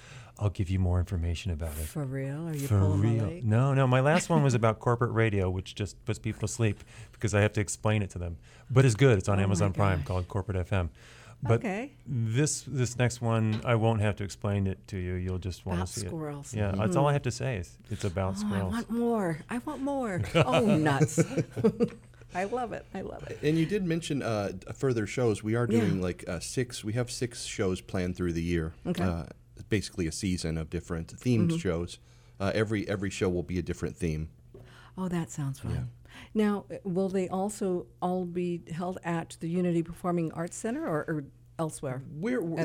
give you more information about it. For real? Are you pulling my leg? No. My last one was about corporate radio, which just puts people to sleep because I have to explain it to them. But it's good. It's on Amazon Prime, called Corporate FM. But this next one, I won't have to explain it to you. You'll just want to see squirrels. It. Yeah, that's all I have to say is it's about squirrels. I want more. Oh, nuts. I love it. And you did mention further shows. We are doing we have 6 shows planned through the year. Okay. Basically a season of different themed shows. Every show will be a different theme. Oh, that sounds fun. Yeah. Now, will they also all be held at the Unity Performing Arts Center or elsewhere?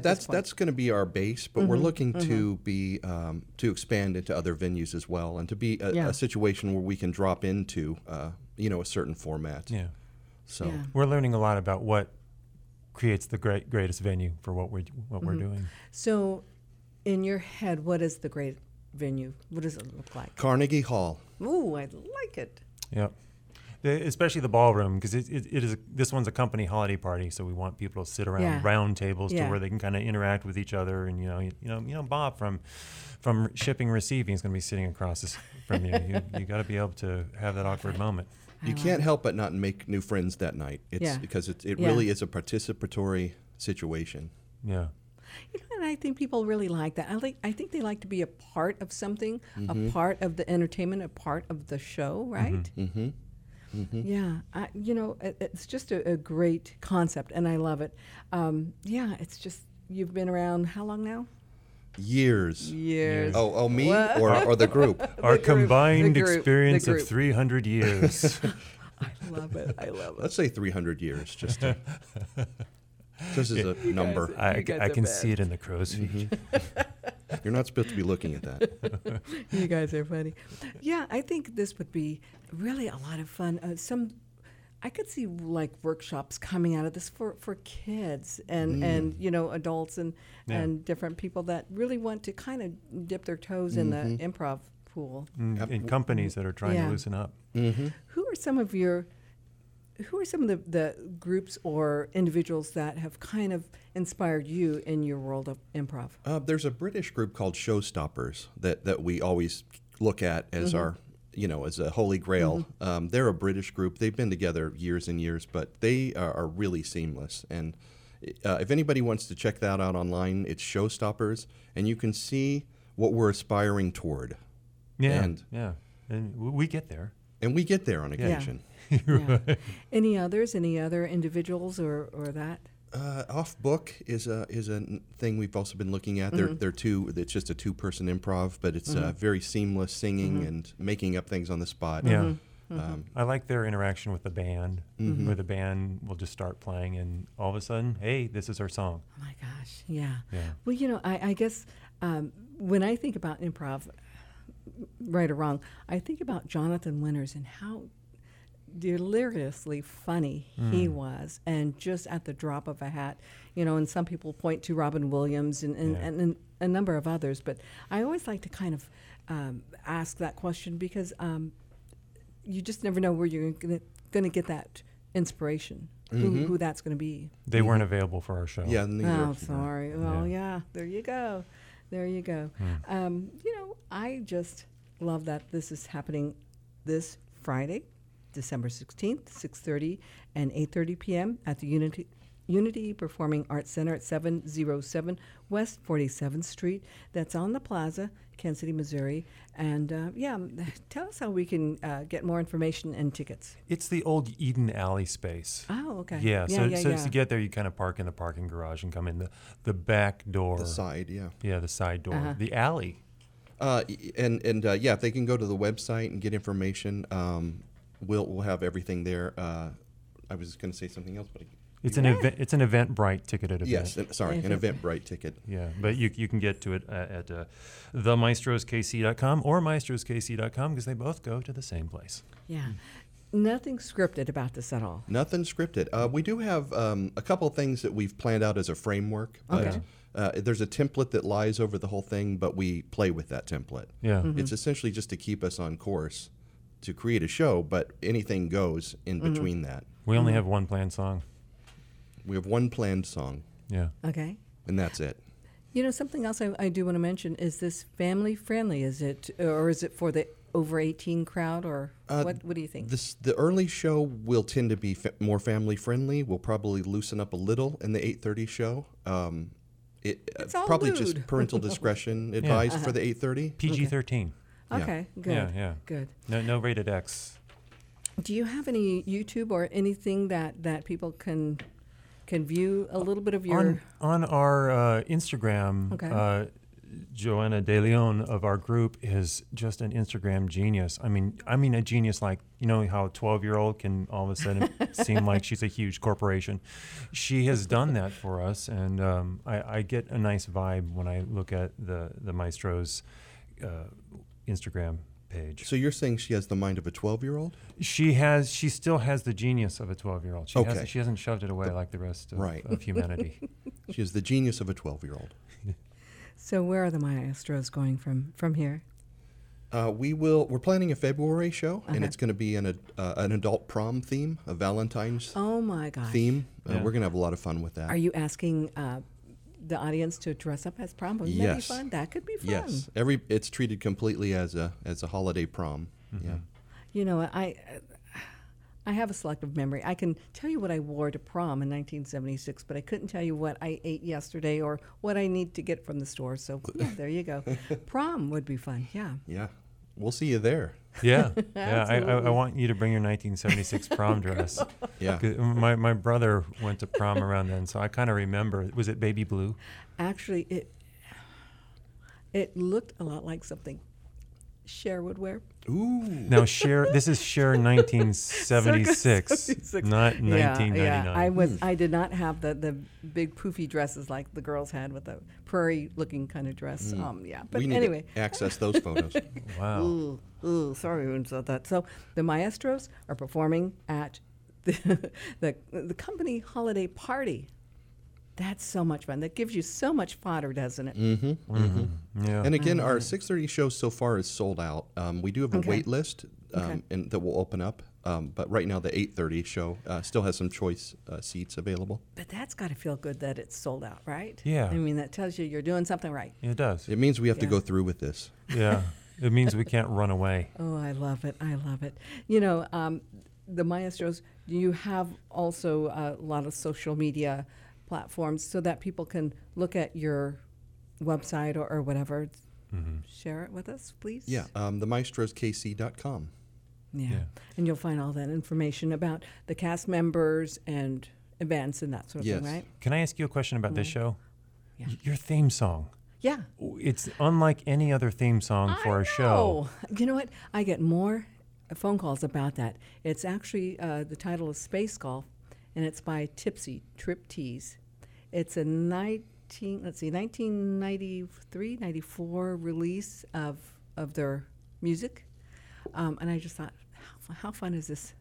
That's going to be our base, but we're looking to be to expand into other venues as well, and to be a situation where we can drop into a certain format. Yeah. So we're learning a lot about what creates the greatest venue for what we're doing. So, in your head, what is the great venue? What does it look like? Carnegie Hall. Ooh, I like it. Yep. Especially the ballroom, because this one's a company holiday party, so we want people to sit around round tables to where they can kind of interact with each other. And you know, Bob from shipping receiving is going to be sitting across from you. You got to be able to have that awkward moment. You can't help but not make new friends that night. It's because it really is a participatory situation. Yeah. You know, and I think people really like that. I think they like to be a part of something, a part of the entertainment, a part of the show, right? Mm-hmm. Mm-hmm. Yeah, it's just a great concept, and I love it. It's just, you've been around how long now? Years. Oh, me or the group? Our combined experience of 300 years. I love it. Let's say 300 years, just to, this is a number. I can see it in the crow's feet. You're not supposed to be looking at that. You guys are funny. Yeah, I think this would be really a lot of fun. I could see like workshops coming out of this for kids and adults and different people that really want to kind of dip their toes in the improv pool. And companies that are trying to loosen up. Mm-hmm. Who are some of the groups or individuals that have kind of inspired you in your world of improv? There's a British group called Showstoppers that we always look at as our, as a holy grail. They're a British group. They've been together years and years, but they are really seamless. And if anybody wants to check that out online, it's Showstoppers, and you can see what we're aspiring toward. Yeah, and we get there. And we get there on occasion. Yeah. Any other individuals or that? Off Book is a thing we've also been looking at. They're two. It's just a 2-person improv, but it's very seamless singing and making up things on the spot. Yeah. I like their interaction with the band, where the band will just start playing, and all of a sudden, hey, this is our song. Oh my gosh! Yeah. Well, I guess when I think about improv, right or wrong, I think about Jonathan Winters and how deliriously funny he was, and just at the drop of a hat, and some people point to Robin Williams and a number of others, but I always like to kind of ask that question because you just never know where you're going to get that inspiration, who that's going to be. They weren't available for our show. Yeah. Oh, sorry. Well, yeah, there you go. There you go. I just love that this is happening this Friday, December 16th, 6:30 and 8:30 p.m. at the Unity Performing Arts Center at 707 West 47th Street. That's on the Plaza, Kansas City, Missouri. And tell us how we can get more information and tickets. It's the old Eden Alley space. Oh, okay. So to get there, you kind of park in the parking garage and come in the back door. The side, yeah. Yeah, the side door. Uh-huh. The alley. If they can go to the website and get information, we'll have everything there. I was going to say something else, but it's an event. It's an Eventbrite ticketed event. Yes, an Eventbrite ticket. Yeah, but you can get to it at themaestroskc.com or maestroskc.com because they both go to the same place. Yeah. Nothing scripted about this at all. Nothing scripted. We do have a couple of things that we've planned out as a framework. But, okay. There's a template that lies over the whole thing, but we play with that template. Yeah. Mm-hmm. It's essentially just to keep us on course to create a show, but anything goes in mm-hmm. between that. We only have one planned song. We have one planned song. Yeah. Okay. And that's it. You know, something else I do want to mention is this family friendly. Is it, or is it for the over 18 crowd, or what do you think? The early show will tend to be more family friendly. We'll probably loosen up a little in the 8:30 show. It's all probably lewd. Just parental discretion advised for the 8:30. PG-13. Okay, good. Yeah, good. No rated X. Do you have any YouTube or anything that people can view a little bit of your on our Instagram? Okay. Joanna De Leon of our group is just an Instagram genius. I mean a genius, like, you know how a 12-year-old can all of a sudden seem like she's a huge corporation. She has done that for us, and I get a nice vibe when I look at the Maestros Instagram page. So you're saying she has the mind of a 12-year-old? She still has the genius of a 12-year-old. She hasn't shoved it away like the rest of humanity. She has the genius of a 12-year-old. So where are the Maestros going from here? We're planning a February show, and it's going to be an adult prom theme, a Valentine's theme. Yeah. We're going to have a lot of fun with that. Are you asking the audience to dress up as prom? Wouldn't that be fun? That could be fun. Yes, it's treated completely as a holiday prom. Mm-hmm. Yeah. You know, I have a selective memory. I can tell you what I wore to prom in 1976, but I couldn't tell you what I ate yesterday or what I need to get from the store. So there you go. Prom would be fun. Yeah. Yeah. We'll see you there. Yeah. Yeah. I want you to bring your 1976 prom dress. Yeah. My brother went to prom around then, so I kind of remember. Was it baby blue? Actually, it looked a lot like something Cher would wear. Ooh. Now Cher, this is Cher 1976, not 1999. Yeah. I did not have the big poofy dresses like the girls had with the prairie looking kind of dress. But anyway, to access those photos. Wow. Ooh, sorry we saw that. So the Maestros are performing at the company holiday party. That's so much fun. That gives you so much fodder, doesn't it? Mm-hmm. Mm-hmm. Yeah. And again, our 6:30 show so far is sold out. We do have a wait list and that will open up. But right now, the 8:30 show still has some choice seats available. But that's got to feel good that it's sold out, right? Yeah. I mean, that tells you you're doing something right. It does. It means we have to go through with this. Yeah. It means we can't run away. Oh, I love it. I love it. You know, the Maestros, you have also a lot of social media platforms so that people can look at your website or whatever. Mm-hmm. Share it with us, please. Yeah, the maestrosKC.com. Yeah. And you'll find all that information about the cast members and events and that sort of thing, right? Can I ask you a question about this show? Yeah. Your theme song. Yeah. It's unlike any other theme song for a show. You know what? I get more phone calls about that. It's actually the title is Space Golf, and it's by Tipsy Trip Tease. It's a 1993, 94 release of their music. And I just thought, how fun is this?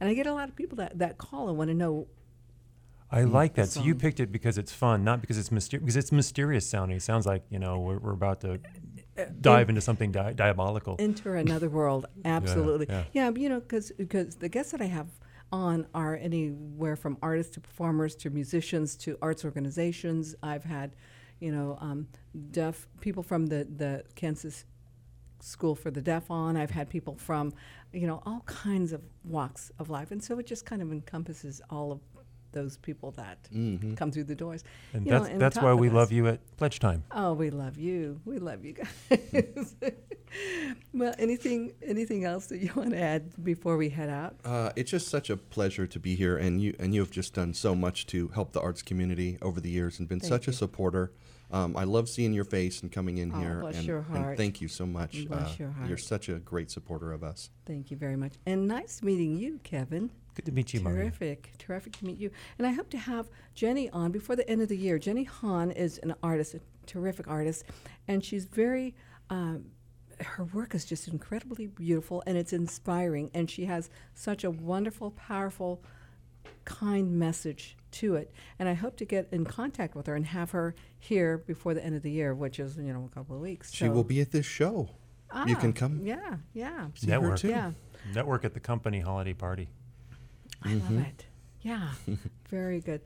And I get a lot of people that call and want to know. I like that. So you picked it because it's fun, not because it's mysterious. Because it's mysterious sounding. It sounds like, you know, we're about to dive into something diabolical. Enter another world. Absolutely. Yeah, you know, because the guests that I have on are anywhere from artists to performers to musicians to arts organizations. I've had, you know, deaf people from the Kansas School for the Deaf on. I've had people from, you know, all kinds of walks of life, and so it just kind of encompasses all of those people that come through the doors. And that's why we love you at pledge time. Oh, we love you. We love you guys. Well, anything else that you want to add before we head out? It's just such a pleasure to be here, and you have just done so much to help the arts community over the years and been such a supporter. I love seeing your face and coming in here. Bless your heart. And thank you so much. Bless your heart. You're such a great supporter of us. Thank you very much. And nice meeting you, Kevin. Good to meet you, Maria. Terrific to meet you. And I hope to have Jenny on before the end of the year. Jenny Hahn is an artist, a terrific artist, and she's very her work is just incredibly beautiful, and it's inspiring, and she has such a wonderful, powerful, kind message to it. And I hope to get in contact with her and have her here before the end of the year, which is, you know, a couple of weeks. She will be at this show. Ah, you can come. Yeah, yeah. Network. Yeah. Network at the company holiday party. I love it. Yeah, very good.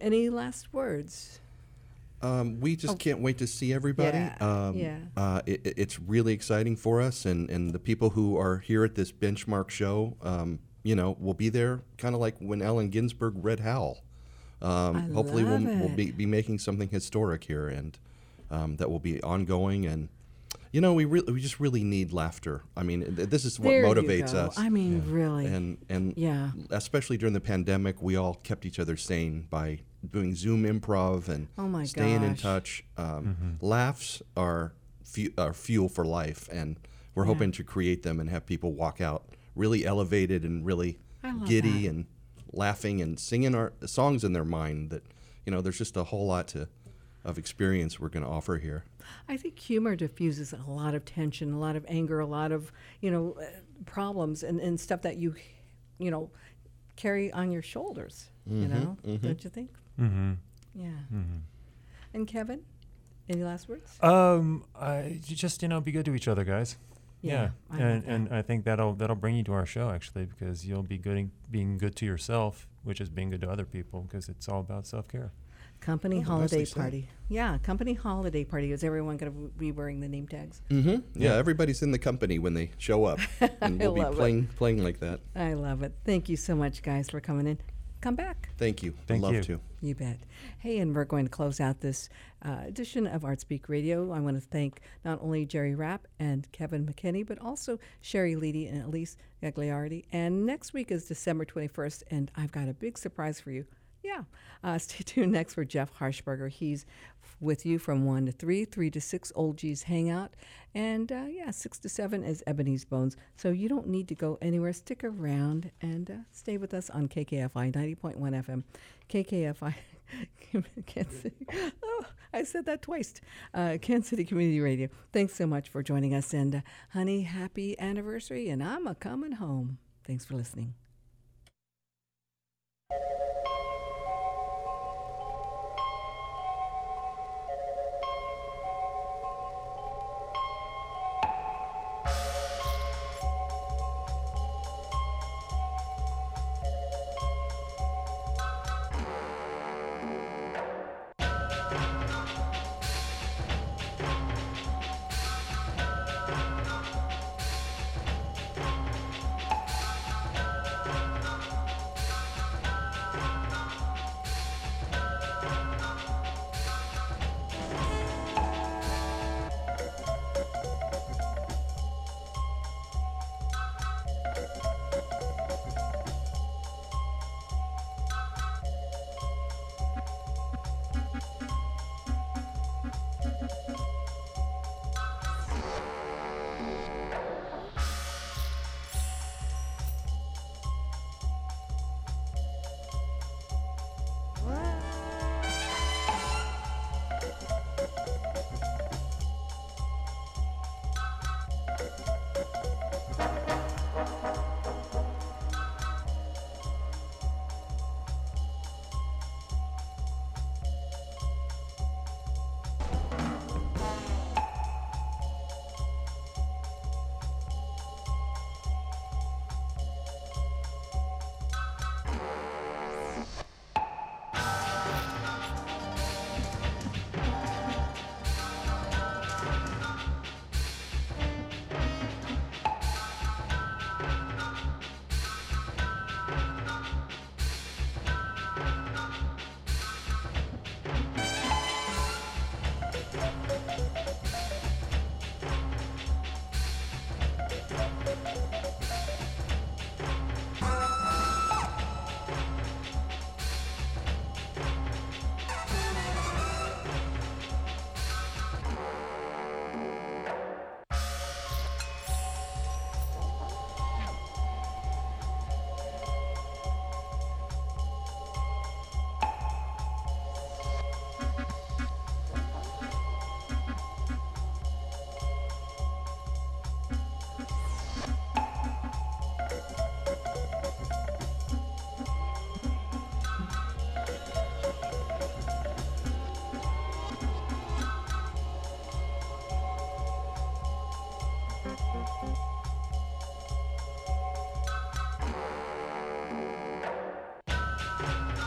Any last words? We just can't wait to see everybody. It's really exciting for us, and the people who are here at this benchmark show, you know, will be there, kind of like when Allen Ginsberg read Howl. Hopefully we'll be making something historic here, and that will be ongoing. And you know, we just really need laughter. I mean, this is what motivates us. I mean, really. And especially during the pandemic, we all kept each other sane by doing Zoom improv and staying in touch. Laughs are fuel for life, and we're hoping to create them and have people walk out really elevated and really giddy and laughing and singing our songs in their mind. That, you know, there's just a whole lot of experience we're going to offer here. I think humor diffuses a lot of tension, a lot of anger, a lot of, you know, problems and stuff that you carry on your shoulders, you know, don't you think? And Kevin, any last words? Just, you know, be good to each other, guys. And I think that'll bring you to our show, actually, because you'll be being good to yourself, which is being good to other people, because it's all about self-care. Company holiday party. Yeah, company holiday party. Is everyone going to be wearing the name tags? Yeah, everybody's in the company when they show up. And we'll be playing like that. I love it. Thank you so much, guys, for coming in. Come back. Thank you. I'd love to. You bet. Hey, and we're going to close out this edition of Artspeak Radio. I want to thank not only Jerry Rapp and Kevin McKinney, but also Sherry Leedy and Elise Gagliardi. And next week is December 21st, and I've got a big surprise for you. Yeah. Stay tuned next for Jeff Harshberger. He's with you from 1 to 3, 3 to 6, Old G's Hangout. And, 6 to 7 is Ebony's Bones. So you don't need to go anywhere. Stick around and stay with us on KKFI 90.1 FM. KKFI, Kansas City. Oh, I said that twice. Kansas City Community Radio. Thanks so much for joining us. And, honey, happy anniversary. And I'm a coming home. Thanks for listening.